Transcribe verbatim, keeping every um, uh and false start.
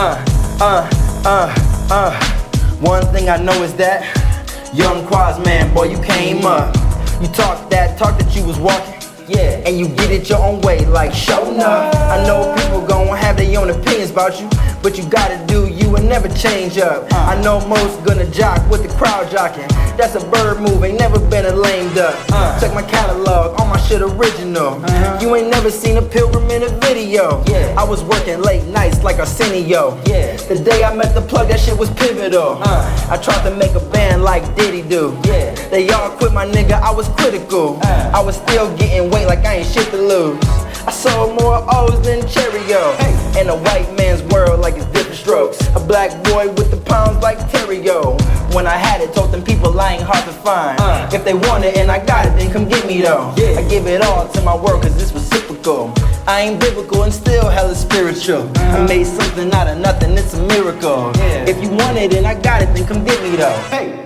Uh, uh, uh, uh. One thing I know is that young Quaz man, boy, you came up. You talk that talk that you was walking. Yeah, and you get it your own way like Shona. I know people gon' have their own opinions about you, but you gotta do you and never change up. I know most gonna jock with the crowd jocking. That's a bird move, ain't never been a lame duck. uh, Check my catalog, all my shit original. uh-huh. You ain't never seen a pilgrim in a video. yeah. I was working late nights like Arsenio. yeah. The day I met the plug, that shit was pivotal. uh, I tried to make a band like Diddy do. yeah. They all quit my nigga, I was critical. uh, I was still getting weight like I ain't shit to lose. I sold more O's than Cheerio. hey. In a white man's world like it's different strokes. A black boy with the pounds like Terio. When I had it, told them people I ain't hard to find. uh. If they want it and I got it, then come get me though. yeah. I give it all to my work cause it's reciprocal. I ain't biblical and still hella spiritual. uh-huh. I made something out of nothing, it's a miracle. yeah. If you want it and I got it, then come get me though. hey.